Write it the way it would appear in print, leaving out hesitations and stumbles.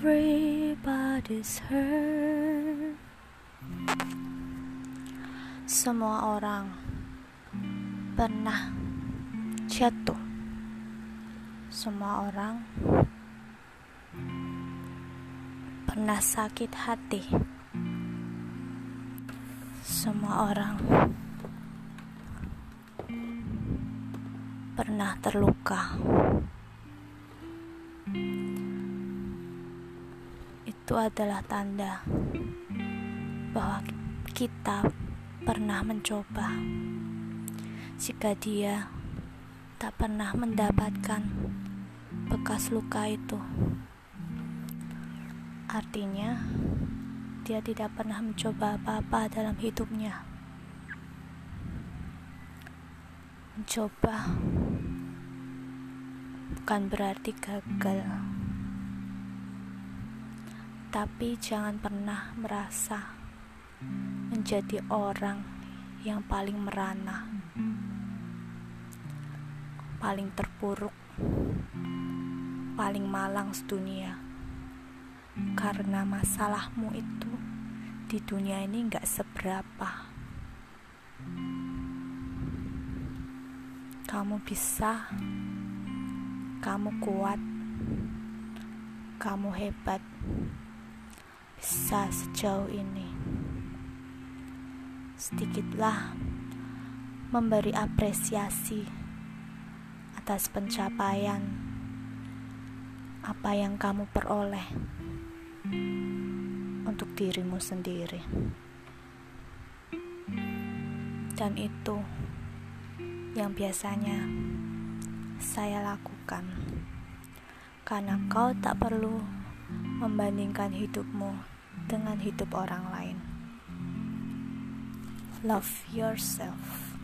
Everybody's hurt. Semua orang pernah jatuh. Semua orang pernah sakit hati. Semua orang pernah terluka. Itu adalah tanda bahwa kita pernah mencoba. Jika dia tak pernah mendapatkan bekas luka itu, artinya dia tidak pernah mencoba apa-apa dalam hidupnya. Mencoba bukan berarti gagal, tapi jangan pernah merasa menjadi orang yang paling merana, paling terpuruk, paling malang sedunia, karena masalahmu itu di dunia ini gak seberapa. Kamu bisa, kamu kuat, kamu hebat, bisa sejauh ini. Sedikitlah memberi apresiasi atas pencapaian apa yang kamu peroleh untuk dirimu sendiri, dan itu yang biasanya saya lakukan, karena kau tak perlu membandingkan hidupmu dengan hidup orang lain. Love yourself.